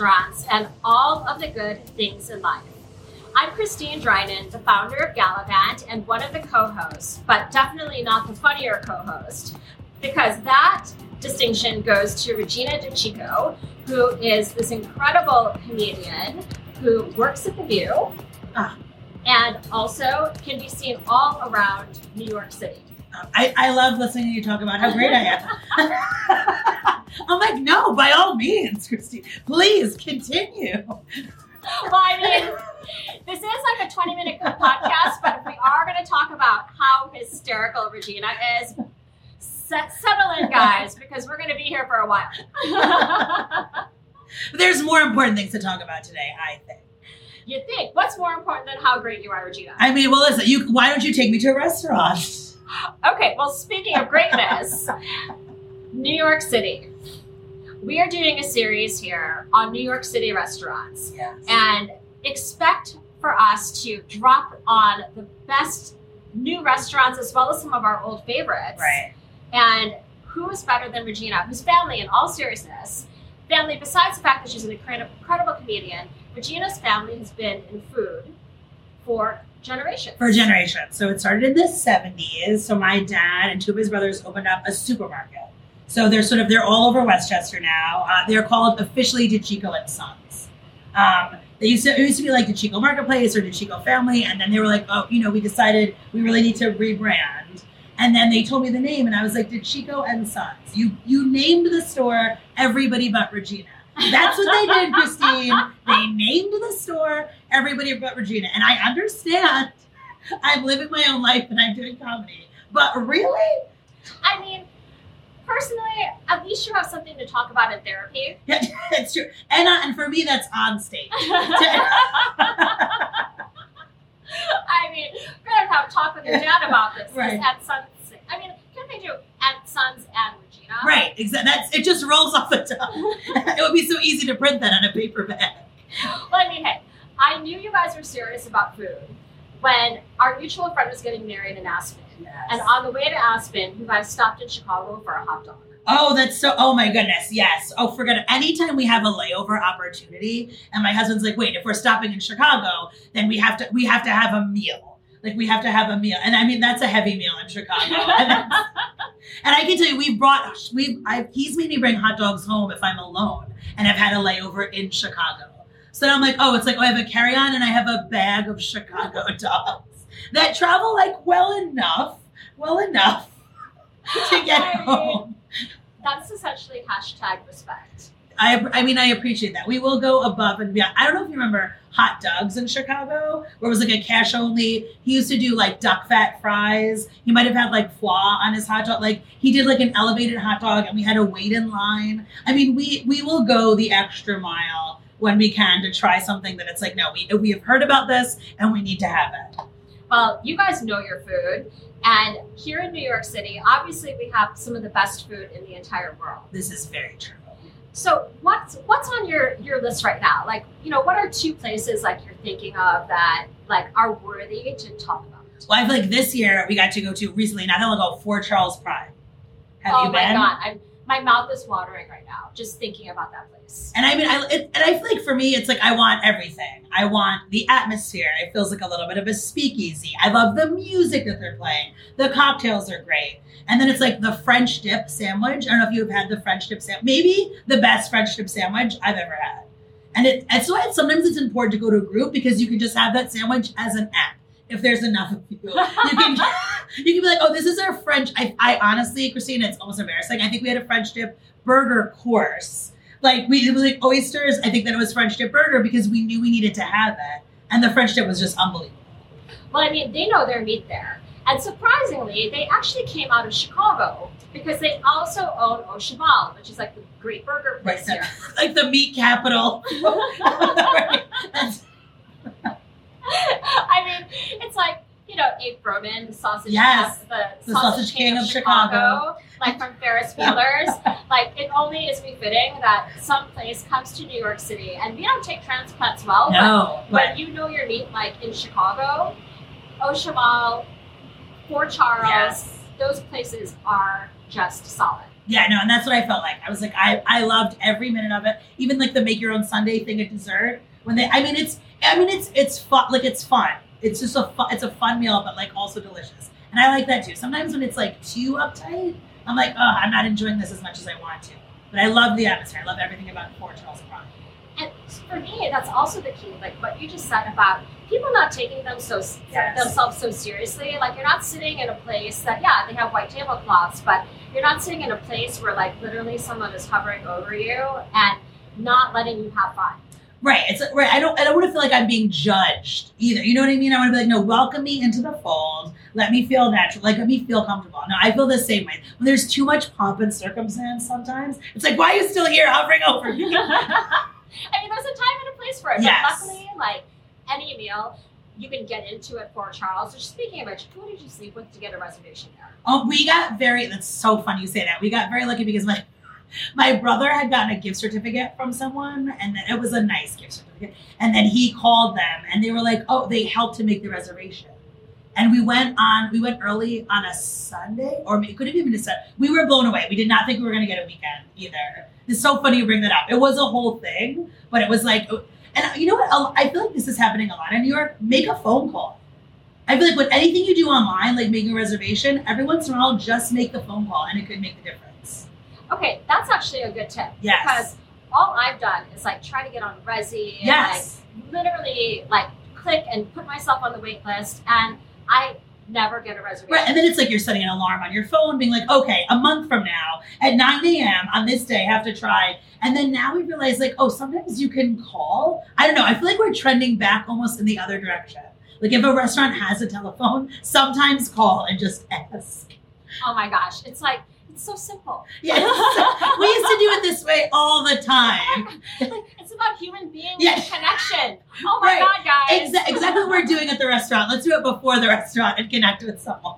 restaurants, and all of the good things in life. I'm Christine Drinan, the founder of Galavante and one of the co-hosts, but definitely not the funnier co-host, because that distinction goes to Regina DeCicco, who is this incredible comedian who works at The View and also can be seen all around New York City. I love listening to you talk about how great I am. I'm like, no, by all means, Christine, please continue. Well, I mean, this is like a 20-minute podcast, but we are going to talk about how hysterical Regina is. Settle in, guys, because we're going to be here for a while. There's more important things to talk about today, I think. You think? What's more important than how great you are, Regina? I mean, well, listen, why don't you take me to a restaurant? Okay, well, speaking of greatness, New York City. We are doing a series here on New York City restaurants. Yes. And expect for us to drop on the best new restaurants as well as some of our old favorites. Right. And who is better than Regina, whose family, in all seriousness, family, besides the fact that she's an incredible comedian, Regina's family has been in food for generations. So it started in the 70s. So my dad and two of his brothers opened up a supermarket. So they're all over Westchester now. They're called officially DeCicco and Sons. It used to be like DeCicco Marketplace or DeCicco Family, and then they were like, we decided we really need to rebrand. And then they told me the name, and I was like, DeCicco and Sons. You named the store everybody but Regina. That's what they did, Christine. They named the store everybody but Regina. And I understand. I'm living my own life and I'm doing comedy, but really, I mean. Personally, at least you have something to talk about in therapy. Yeah, that's true. And for me, that's on stage. I mean, we're going to have a talk with your dad about this. Right. At Sons. I mean, can't they do at Sons and Regina? Right. Exactly. It just rolls off the tongue. It would be so easy to print that on a paper bag. Well, I mean, hey, I knew you guys were serious about food when our mutual friend was getting married in Aspen. Yes. And on the way to Aspen, you guys stopped in Chicago for a hot dog. Oh, oh my goodness, yes. Oh, forget it. Anytime we have a layover opportunity, and my husband's like, wait, if we're stopping in Chicago, then we have to have a meal. Like, we have to have a meal. And I mean, that's a heavy meal in Chicago. And I can tell you, he's made me bring hot dogs home if I'm alone, and I've had a layover in Chicago. So I'm like, I have a carry-on and I have a bag of Chicago dogs that travel like well enough to get home. That's essentially #respect. I appreciate that. We will go above and beyond. I don't know if you remember Hot Dogs in Chicago, where it was like a cash only. He used to do like duck fat fries. He might have had like foie on his hot dog. Like he did like an elevated hot dog and we had to wait in line. I mean, we will go the extra mile when we can to try something that it's like, no, we have heard about this and we need to have it. Well, you guys know your food, and here in New York City, obviously we have some of the best food in the entire world. This is very true. So what's on your list right now? Like, what are two places like you're thinking of that like are worthy to talk about? Well, I feel like this year we got to go to recently, not that long ago, Fort Charles Pride. Have you been? Oh my God. My mouth is watering right now, just thinking about that place. And I mean, I feel like for me, it's like I want everything. I want the atmosphere. It feels like a little bit of a speakeasy. I love the music that they're playing. The cocktails are great. And then it's like the French dip sandwich. I don't know if you've had the French dip sandwich. Maybe the best French dip sandwich I've ever had. And so sometimes it's important to go to a group because you can just have that sandwich as an app. If there's enough of people, you can be like, oh, this is our French. I honestly, Christina, it's almost embarrassing. I think we had a French dip burger course. Like it was like oysters. I think that it was French dip burger because we knew we needed to have it. And the French dip was just unbelievable. Well, I mean, they know their meat there. And surprisingly, they actually came out of Chicago because they also own Au Cheval, which is like the great burger place here. Like the meat capital. Right. I mean, it's like, Abe Roman, the sausage, yes, the sausage king of Chicago, like from Ferris Bueller's. Like, it only is befitting that some place comes to New York City, and we don't take transplants well. No, but when you know your meat, like in Chicago, Au Cheval, Fort Charles, yes. Those places are just solid. Yeah, no, and that's what I felt like. I was like, I loved every minute of it. Even like the make your own sundae thing at dessert when they, it's fun. Like it's fun. It's just a fun meal, but like also delicious. And I like that too. Sometimes when it's like too uptight, I'm like, oh, I'm not enjoying this as much as I want to. But I love the atmosphere. I love everything about Fort Charles Pride. And for me, that's also the key. Like what you just said about people not taking themselves so seriously. Like you're not sitting in a place that, yeah, they have white tablecloths, but you're not sitting in a place where like literally someone is hovering over you and not letting you have fun. Right. It's right. I don't want to feel like I'm being judged either. You know what I mean? I want to be like, no, welcome me into the fold. Let me feel natural. Like, let me feel comfortable. No, I feel the same way. When there's too much pomp and circumstance sometimes, it's like, why are you still here hovering over me? I mean, there's a time and a place for it. Yes. But luckily, like any meal, you can get into it for Charles. Which, speaking of which, who did you sleep with to get a reservation there? Oh, we got very, that's so funny you say that. We got very lucky because my brother had gotten a gift certificate from someone, and then it was a nice gift certificate. And then he called them and they were like, oh, they helped him make the reservation. And we went early on a Sunday, or it could have even been a Sunday. We were blown away. We did not think we were going to get a weekend either. It's so funny you bring that up. It was a whole thing, but it was like, and you know what? I feel like this is happening a lot in New York. Make a phone call. I feel like with anything you do online, like making a reservation, every once in a while, just make the phone call and it could make the difference. Okay, that's actually a good tip. Yes. Because all I've done is like try to get on Resi and yes. like literally like click and put myself on the wait list, and I never get a reservation. Right, and then it's like you're setting an alarm on your phone being like, okay, a month from now at 9 a.m. on this day, I have to try. And then now we realize like, oh, sometimes you can call. I don't know. I feel like we're trending back almost in the other direction. Like if a restaurant has a telephone, sometimes call and just ask. Oh my gosh. It's like, it's so simple. Yeah, we used to do it this way all the time. It's about human being connection. Oh my right. God, guys. Exactly what we're doing at the restaurant. Let's do it before the restaurant and connect with someone.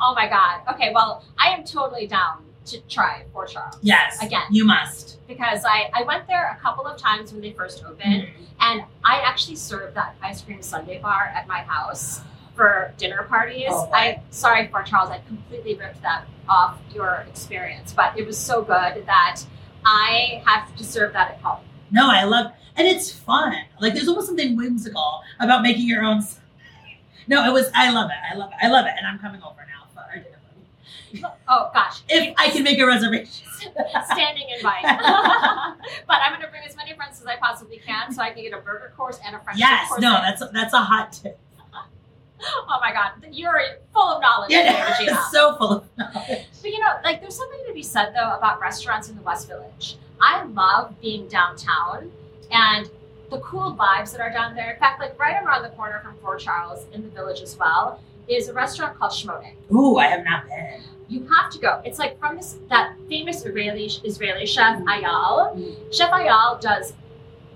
Oh my God. Okay, well, I am totally down to try Fort Charles. Yes, again. You must. Because I went there a couple of times when they first opened, and I actually served that ice cream sundae bar at my house for dinner parties. Oh, right. Sorry, Fort Charles, I completely ripped that off your experience, but it was so good that I have to serve that at home. No, I love, and it's fun. Like there's almost something whimsical about making your own. No, it was, I love it. And I'm coming over now for our dinner party. Oh gosh. If I can make a reservation. Standing invite. But I'm going to bring as many friends as I possibly can so I can get a burger course and a French course. Yes, no, that's a hot tip. Oh my God, you're full of knowledge. Yeah, Regina. So full of knowledge. But you know, like there's something to be said though about restaurants in the West Village. I love being downtown and the cool vibes that are down there. In fact, like right around the corner from Fort Charles in the Village as well is a restaurant called Shmoné. Ooh, I have not been. You have to go. It's like from that famous Israeli chef Ayal. Chef Ayal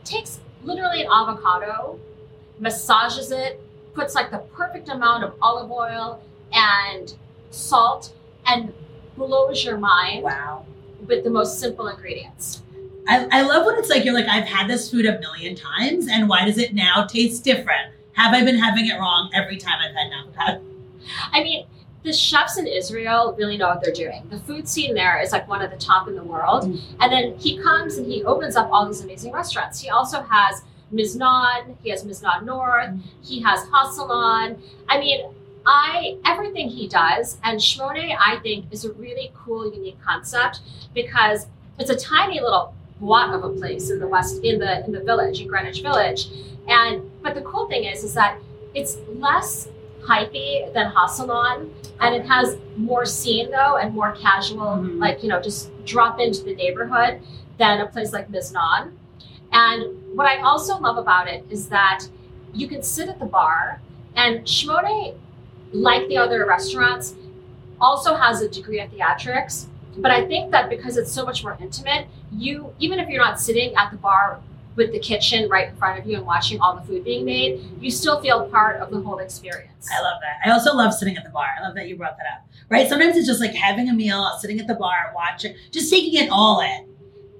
takes literally an avocado, massages it, puts like the perfect amount of olive oil and salt and blows your mind with the most simple ingredients. I love when it's like, you're like, I've had this food a million times and why does it now taste different? Have I been having it wrong every time I've had an avocado? I mean, the chefs in Israel really know what they're doing. The food scene there is like one of the top in the world. Mm-hmm. And then he comes and he opens up all these amazing restaurants. He also has Miznon, he has Miznon North, he has Hassalon. I mean, everything he does, and Shmoné, I think, is a really cool, unique concept because it's a tiny little block of a place in the west, in the village, in Greenwich Village. But the cool thing is that it's less hypey than Hassalon, and it has more scene though, and more casual, like, you know, just drop into the neighborhood than a place like Miznon. And what I also love about it is that you can sit at the bar, and Shmoné, like the other restaurants, also has a degree of theatrics. But I think that because it's so much more intimate, you, even if you're not sitting at the bar with the kitchen right in front of you and watching all the food being made, you still feel part of the whole experience. I love that. I also love sitting at the bar. I love that you brought that up, right? Sometimes it's just like having a meal, sitting at the bar, watching, just taking it all in.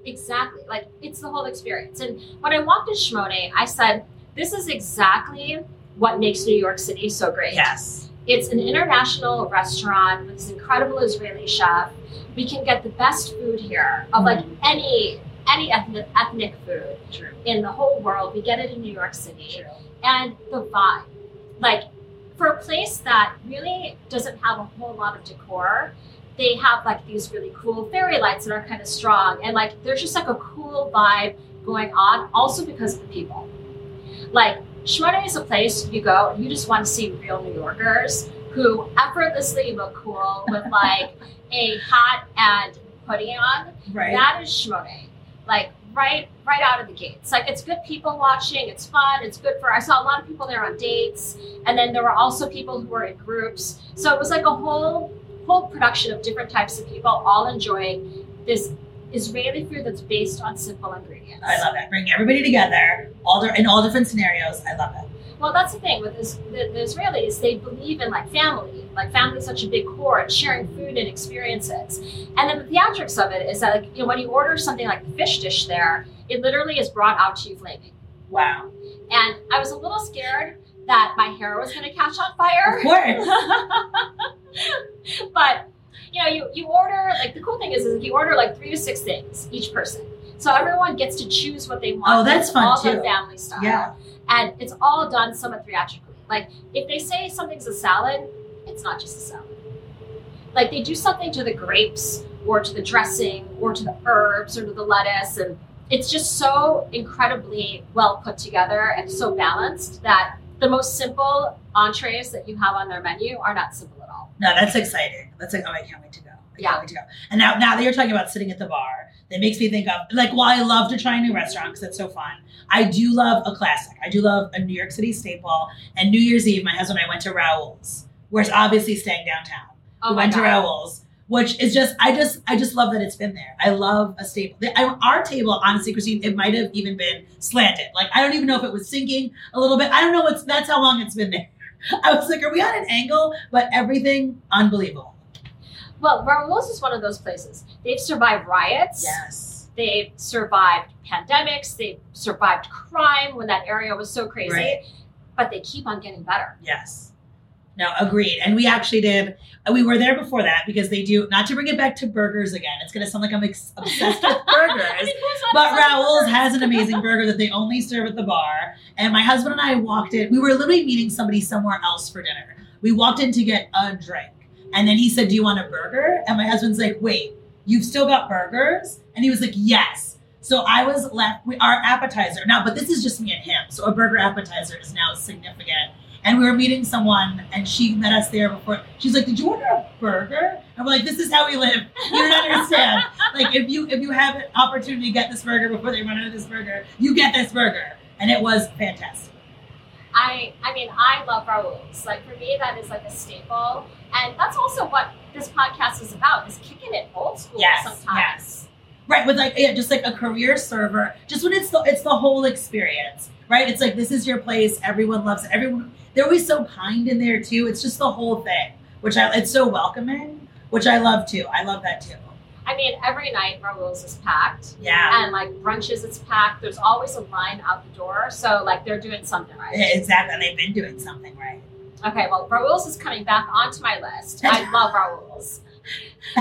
Exactly. Like it's the whole experience. And when I walked in Shmoné, I said, this is exactly what makes New York City so great. Yes. It's an international restaurant with this incredible Israeli chef. We can get the best food here of like any ethnic food in the whole world. We get it in New York City. And the vibe, like for a place that really doesn't have a whole lot of decor, they have like these really cool fairy lights that are kind of strong. And like, there's just like a cool vibe going on also because of the people. Like Shmoné is a place you go and you just want to see real New Yorkers who effortlessly look cool with like a hat and hoodie on. Right. That is Shmoné. Like right out of the gates. Like it's good people watching, it's fun, it's good for, I saw a lot of people there on dates. And then there were also people who were in groups. So it was like a whole production of different types of people all enjoying this Israeli food that's based on simple ingredients. I love it. Bring everybody together, in all different scenarios. I love it. Well, that's the thing with the Israelis, they believe in like family. Like family is such a big core, and sharing food and experiences. And then the theatrics of it is that like, you know, when you order something like the fish dish there, it literally is brought out to you flaming. Wow. And I was a little scared that my hair was gonna catch on fire. Of course. But you know, you order, like the cool thing is you order like 3 to 6 things each person. So everyone gets to choose what they want. Oh, that's fun too. All the family style. Yeah. And it's all done somewhat theatrically. Like if they say something's a salad, it's not just a salad. Like they do something to the grapes or to the dressing or to the herbs or to the lettuce, and it's just so incredibly well put together and so balanced that the most simple entrees that you have on their menu are not simple at all. No, that's exciting. That's like, oh, I can't wait to go. Can't wait to go. And now that you're talking about sitting at the bar, that makes me think of, like, while I love to try a new restaurant because it's so fun, I do love a classic. I do love a New York City staple. And New Year's Eve, my husband and I went to Raoul's. We're obviously staying downtown. Oh, we went to Raoul's, which is just, I just love that it's been there. I love a staple. Our table, honestly, Christine, it might have even been slanted. Like, I don't even know if it was sinking a little bit. I don't know that's how long it's been there. I was like, are we on an angle? But everything, unbelievable. Well, Raoul's is one of those places. They've survived riots. Yes. They've survived pandemics. They've survived crime when that area was so crazy. Right. But they keep on getting better. Yes. No, agreed. And we actually did. We were there before that because they do, not to bring it back to burgers again. It's going to sound like I'm obsessed with burgers. I mean, but Raoul's has an amazing burger that they only serve at the bar. And my husband and I walked in. We were literally meeting somebody somewhere else for dinner. We walked in to get a drink. And then he said, do you want a burger? And my husband's like, wait, you've still got burgers? And he was like, yes. So I was left with our appetizer. Now, but this is just me and him. So a burger appetizer is now significant. And we were meeting someone, and she met us there before. She's like, did you order a burger? And we're like, this is how we live. You don't understand. Like, if you have an opportunity to get this burger before they run out of this burger, you get this burger. And it was fantastic. I mean, I love Raoul's. Like, for me, that is like a staple. And that's also what this podcast is about, is kicking it old school sometimes. Yes. Right, with like, yeah, just like a career server. Just when it's the whole experience, right? It's like, this is your place. Everyone loves it. Everyone... They're always so kind in there too. It's just the whole thing, it's so welcoming, which I love too. I love that too. I mean, every night Raoul's is packed. Yeah. And like brunches, it's packed. There's always a line out the door. So like they're doing something right. Exactly. And they've been doing something right. Okay. Well, Raoul's is coming back onto my list. I love Raoul's.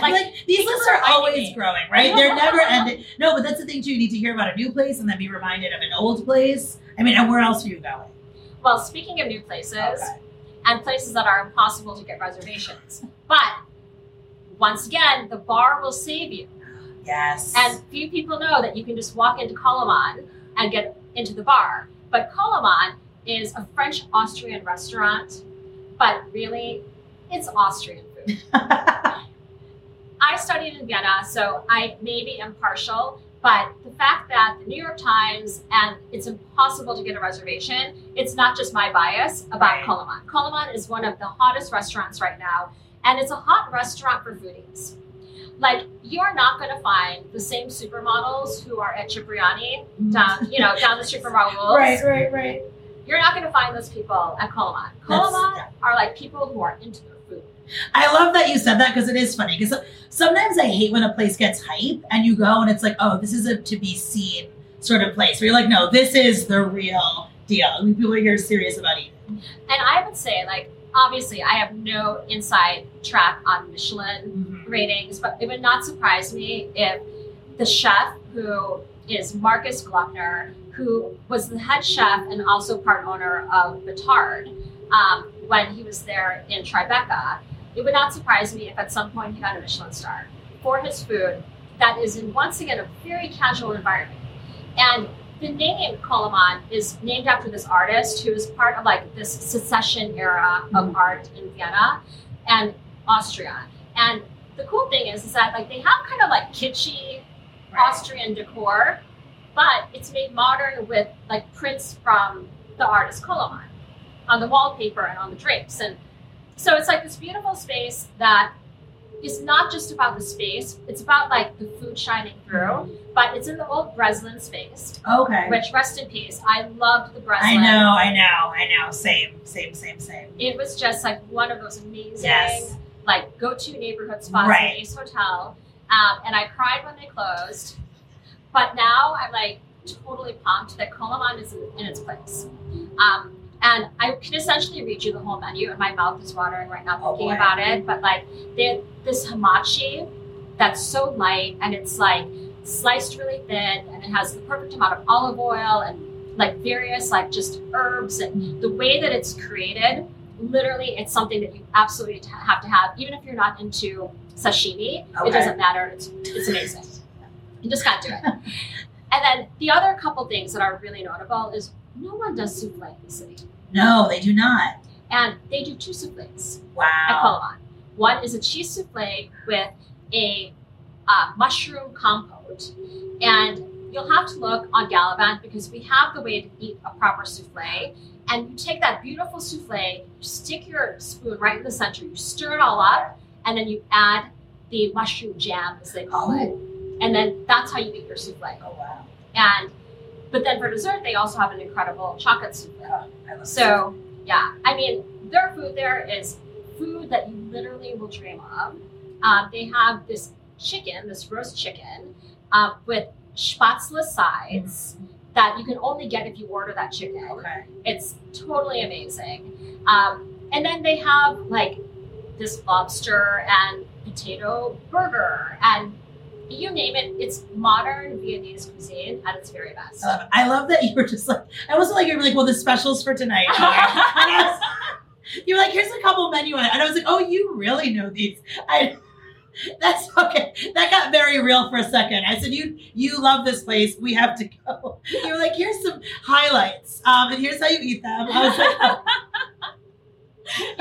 Like these lists are always growing, right? They're never ending. No, but that's the thing too. You need to hear about a new place and then be reminded of an old place. I mean, and where else are you going? Well, speaking of new places and places that are impossible to get reservations, but once again, the bar will save you. Yes. And few people know that you can just walk into Koloman and get into the bar. But Koloman is a French-Austrian restaurant, but really, it's Austrian food. I studied in Vienna, so I maybe am partial. But the fact that the New York Times and it's impossible to get a reservation, it's not just my bias about Koloman. Koloman is one of the hottest restaurants right now, and it's a hot restaurant for foodies. Like, you're not going to find the same supermodels who are at Cipriani down the street from Raoul's. Right. You're not going to find those people at Koloman. Koloman are like people who are into their food. I love that you said that because it is funny. Because sometimes I hate when a place gets hype and you go and it's like, oh, this is a to be seen sort of place. Where you're like, no, this is the real deal. I mean, people are serious about eating. And I would say, like, obviously I have no inside track on Michelin ratings, but it would not surprise me if the chef, who is Marcus Gluckner, who was the head chef and also part owner of Batard when he was there in Tribeca, it would not surprise me if at some point he got a Michelin star for his food that is in, once again, a very casual environment. And the name Koloman is named after this artist who is part of like this secession era of art in Vienna and Austria. And the cool thing is that like they have kind of like kitschy Austrian decor, but it's made modern with like prints from the artist Koloman on the wallpaper and on the drapes. And so it's like this beautiful space that is not just about the space, it's about like the food shining through, but it's in the old Breslin space. Okay. Which, rest in peace, I loved the Breslin. I know. Same. It was just like one of those amazing, like go-to neighborhood spots in Ace Hotel. And I cried when they closed, but now I'm like totally pumped that Koloman is in its place. And I can essentially read you the whole menu, and my mouth is watering right now thinking about it. But like they have this hamachi that's so light, and it's like sliced really thin, and it has the perfect amount of olive oil and like various like just herbs. And the way that it's created, literally, it's something that you absolutely have to have, even if you're not into sashimi. It doesn't matter. It's amazing. You just got to do it. And then the other couple things that are really notable is no one does souffle in the city. No, they do not. And they do two souffles at Koloman. One is a cheese souffle with a mushroom compote. And you'll have to look on Galavante because we have the way to eat a proper souffle. And you take that beautiful souffle, you stick your spoon right in the center, you stir it all up, and then you add the mushroom jam, as they call it. And then that's how you eat your souffle. Oh, wow. But then for dessert, they also have an incredible chocolate souffle. I mean, their food there is food that you literally will dream of. They have this chicken, this roast chicken, with spatzle sides that you can only get if you order that chicken. Okay. It's totally amazing. And then they have like this lobster and potato burger, and you name it, it's modern Viennese cuisine at its very best. I love that you were just like, I wasn't like, you were like, well, the specials for tonight. You were like, here's a couple menu on it. And I was like, oh, you really know these. That's okay. That got very real for a second. I said, you love this place. We have to go. You were like, here's some highlights. And here's how you eat them. I was like,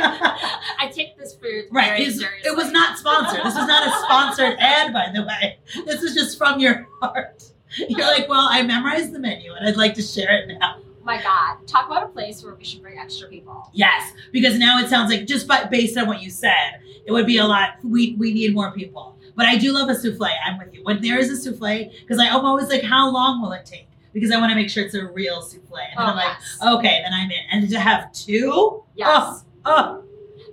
I take this food very seriously. It was not sponsored. This was not a sponsored ad, by the way. This is just from your heart. You're like, well, I memorized the menu and I'd like to share it now. My God. Talk about a place where we should bring extra people. Yes, because now it sounds like, just based on what you said, it would be a lot. We need more people. But I do love a souffle. I'm with you. When there is a souffle, because I'm always like, how long will it take? Because I want to make sure it's a real souffle. And then I'm like, okay, then I'm in. And to have two? Yes. Oh,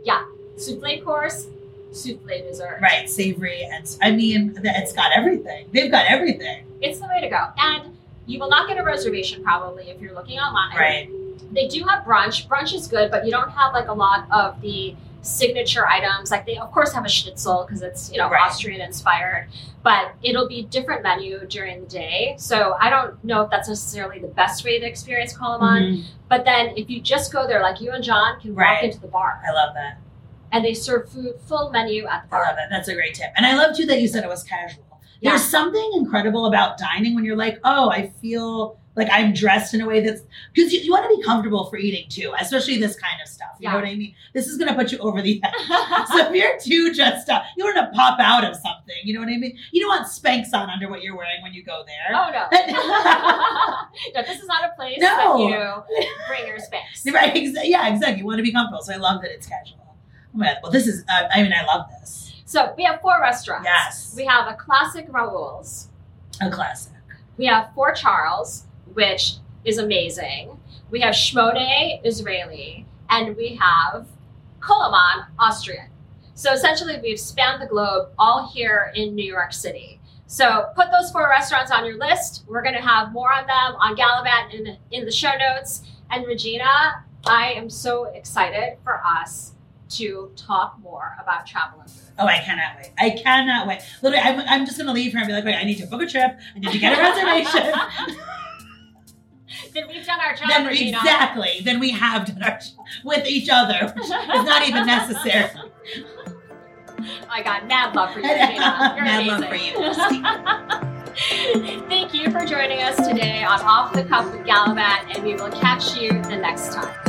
yeah. Souffle course, souffle dessert. Right, savory. And I mean, it's got everything. They've got everything. It's the way to go. And you will not get a reservation probably if you're looking online. Right. They do have brunch. Brunch is good, but you don't have like a lot of the signature items. Like they, of course, have a schnitzel because it's, Austrian inspired, but it'll be different menu during the day. So I don't know if that's necessarily the best way to experience Koloman. But then if you just go there, like you and John can walk into the bar. I love that. And they serve food, full menu at the bar. I love that. That's a great tip. And I love too that you said it was casual. Yeah. There's something incredible about dining when you're like, oh, I feel like I'm dressed in a way that's, because you want to be comfortable for eating too, especially this kind of stuff. You know what I mean? This is going to put you over the edge. So if you're too dressed up, you want to pop out of something. You know what I mean? You don't want Spanx on under what you're wearing when you go there. Oh, no. No, this is not a place that you bring your Spanx. Right. Yeah, exactly. You want to be comfortable. So I love that it's casual. Oh my God. Well, this is, I love this. So we have four restaurants. Yes. We have a classic Raoul's. A classic. We have Fort Charles, which is amazing. We have Shmoné, Israeli, and we have Koloman, Austrian. So essentially we've spanned the globe all here in New York City. So put those four restaurants on your list. We're going to have more on them on Galavante in the show notes. And Regina, I am so excited for us to talk more about travel and food. Oh, I cannot wait. I cannot wait. Literally, I'm just going to leave her and be like, wait, I need to book a trip. I need to get a reservation. Then we've done our job, Regina. Exactly. Then we have done our job with each other, which is not even necessary. Oh my God, mad love for you, Regina. You're mad amazing. Love for you. Thank you for joining us today on Off the Cuff with Galavante, and we will catch you the next time.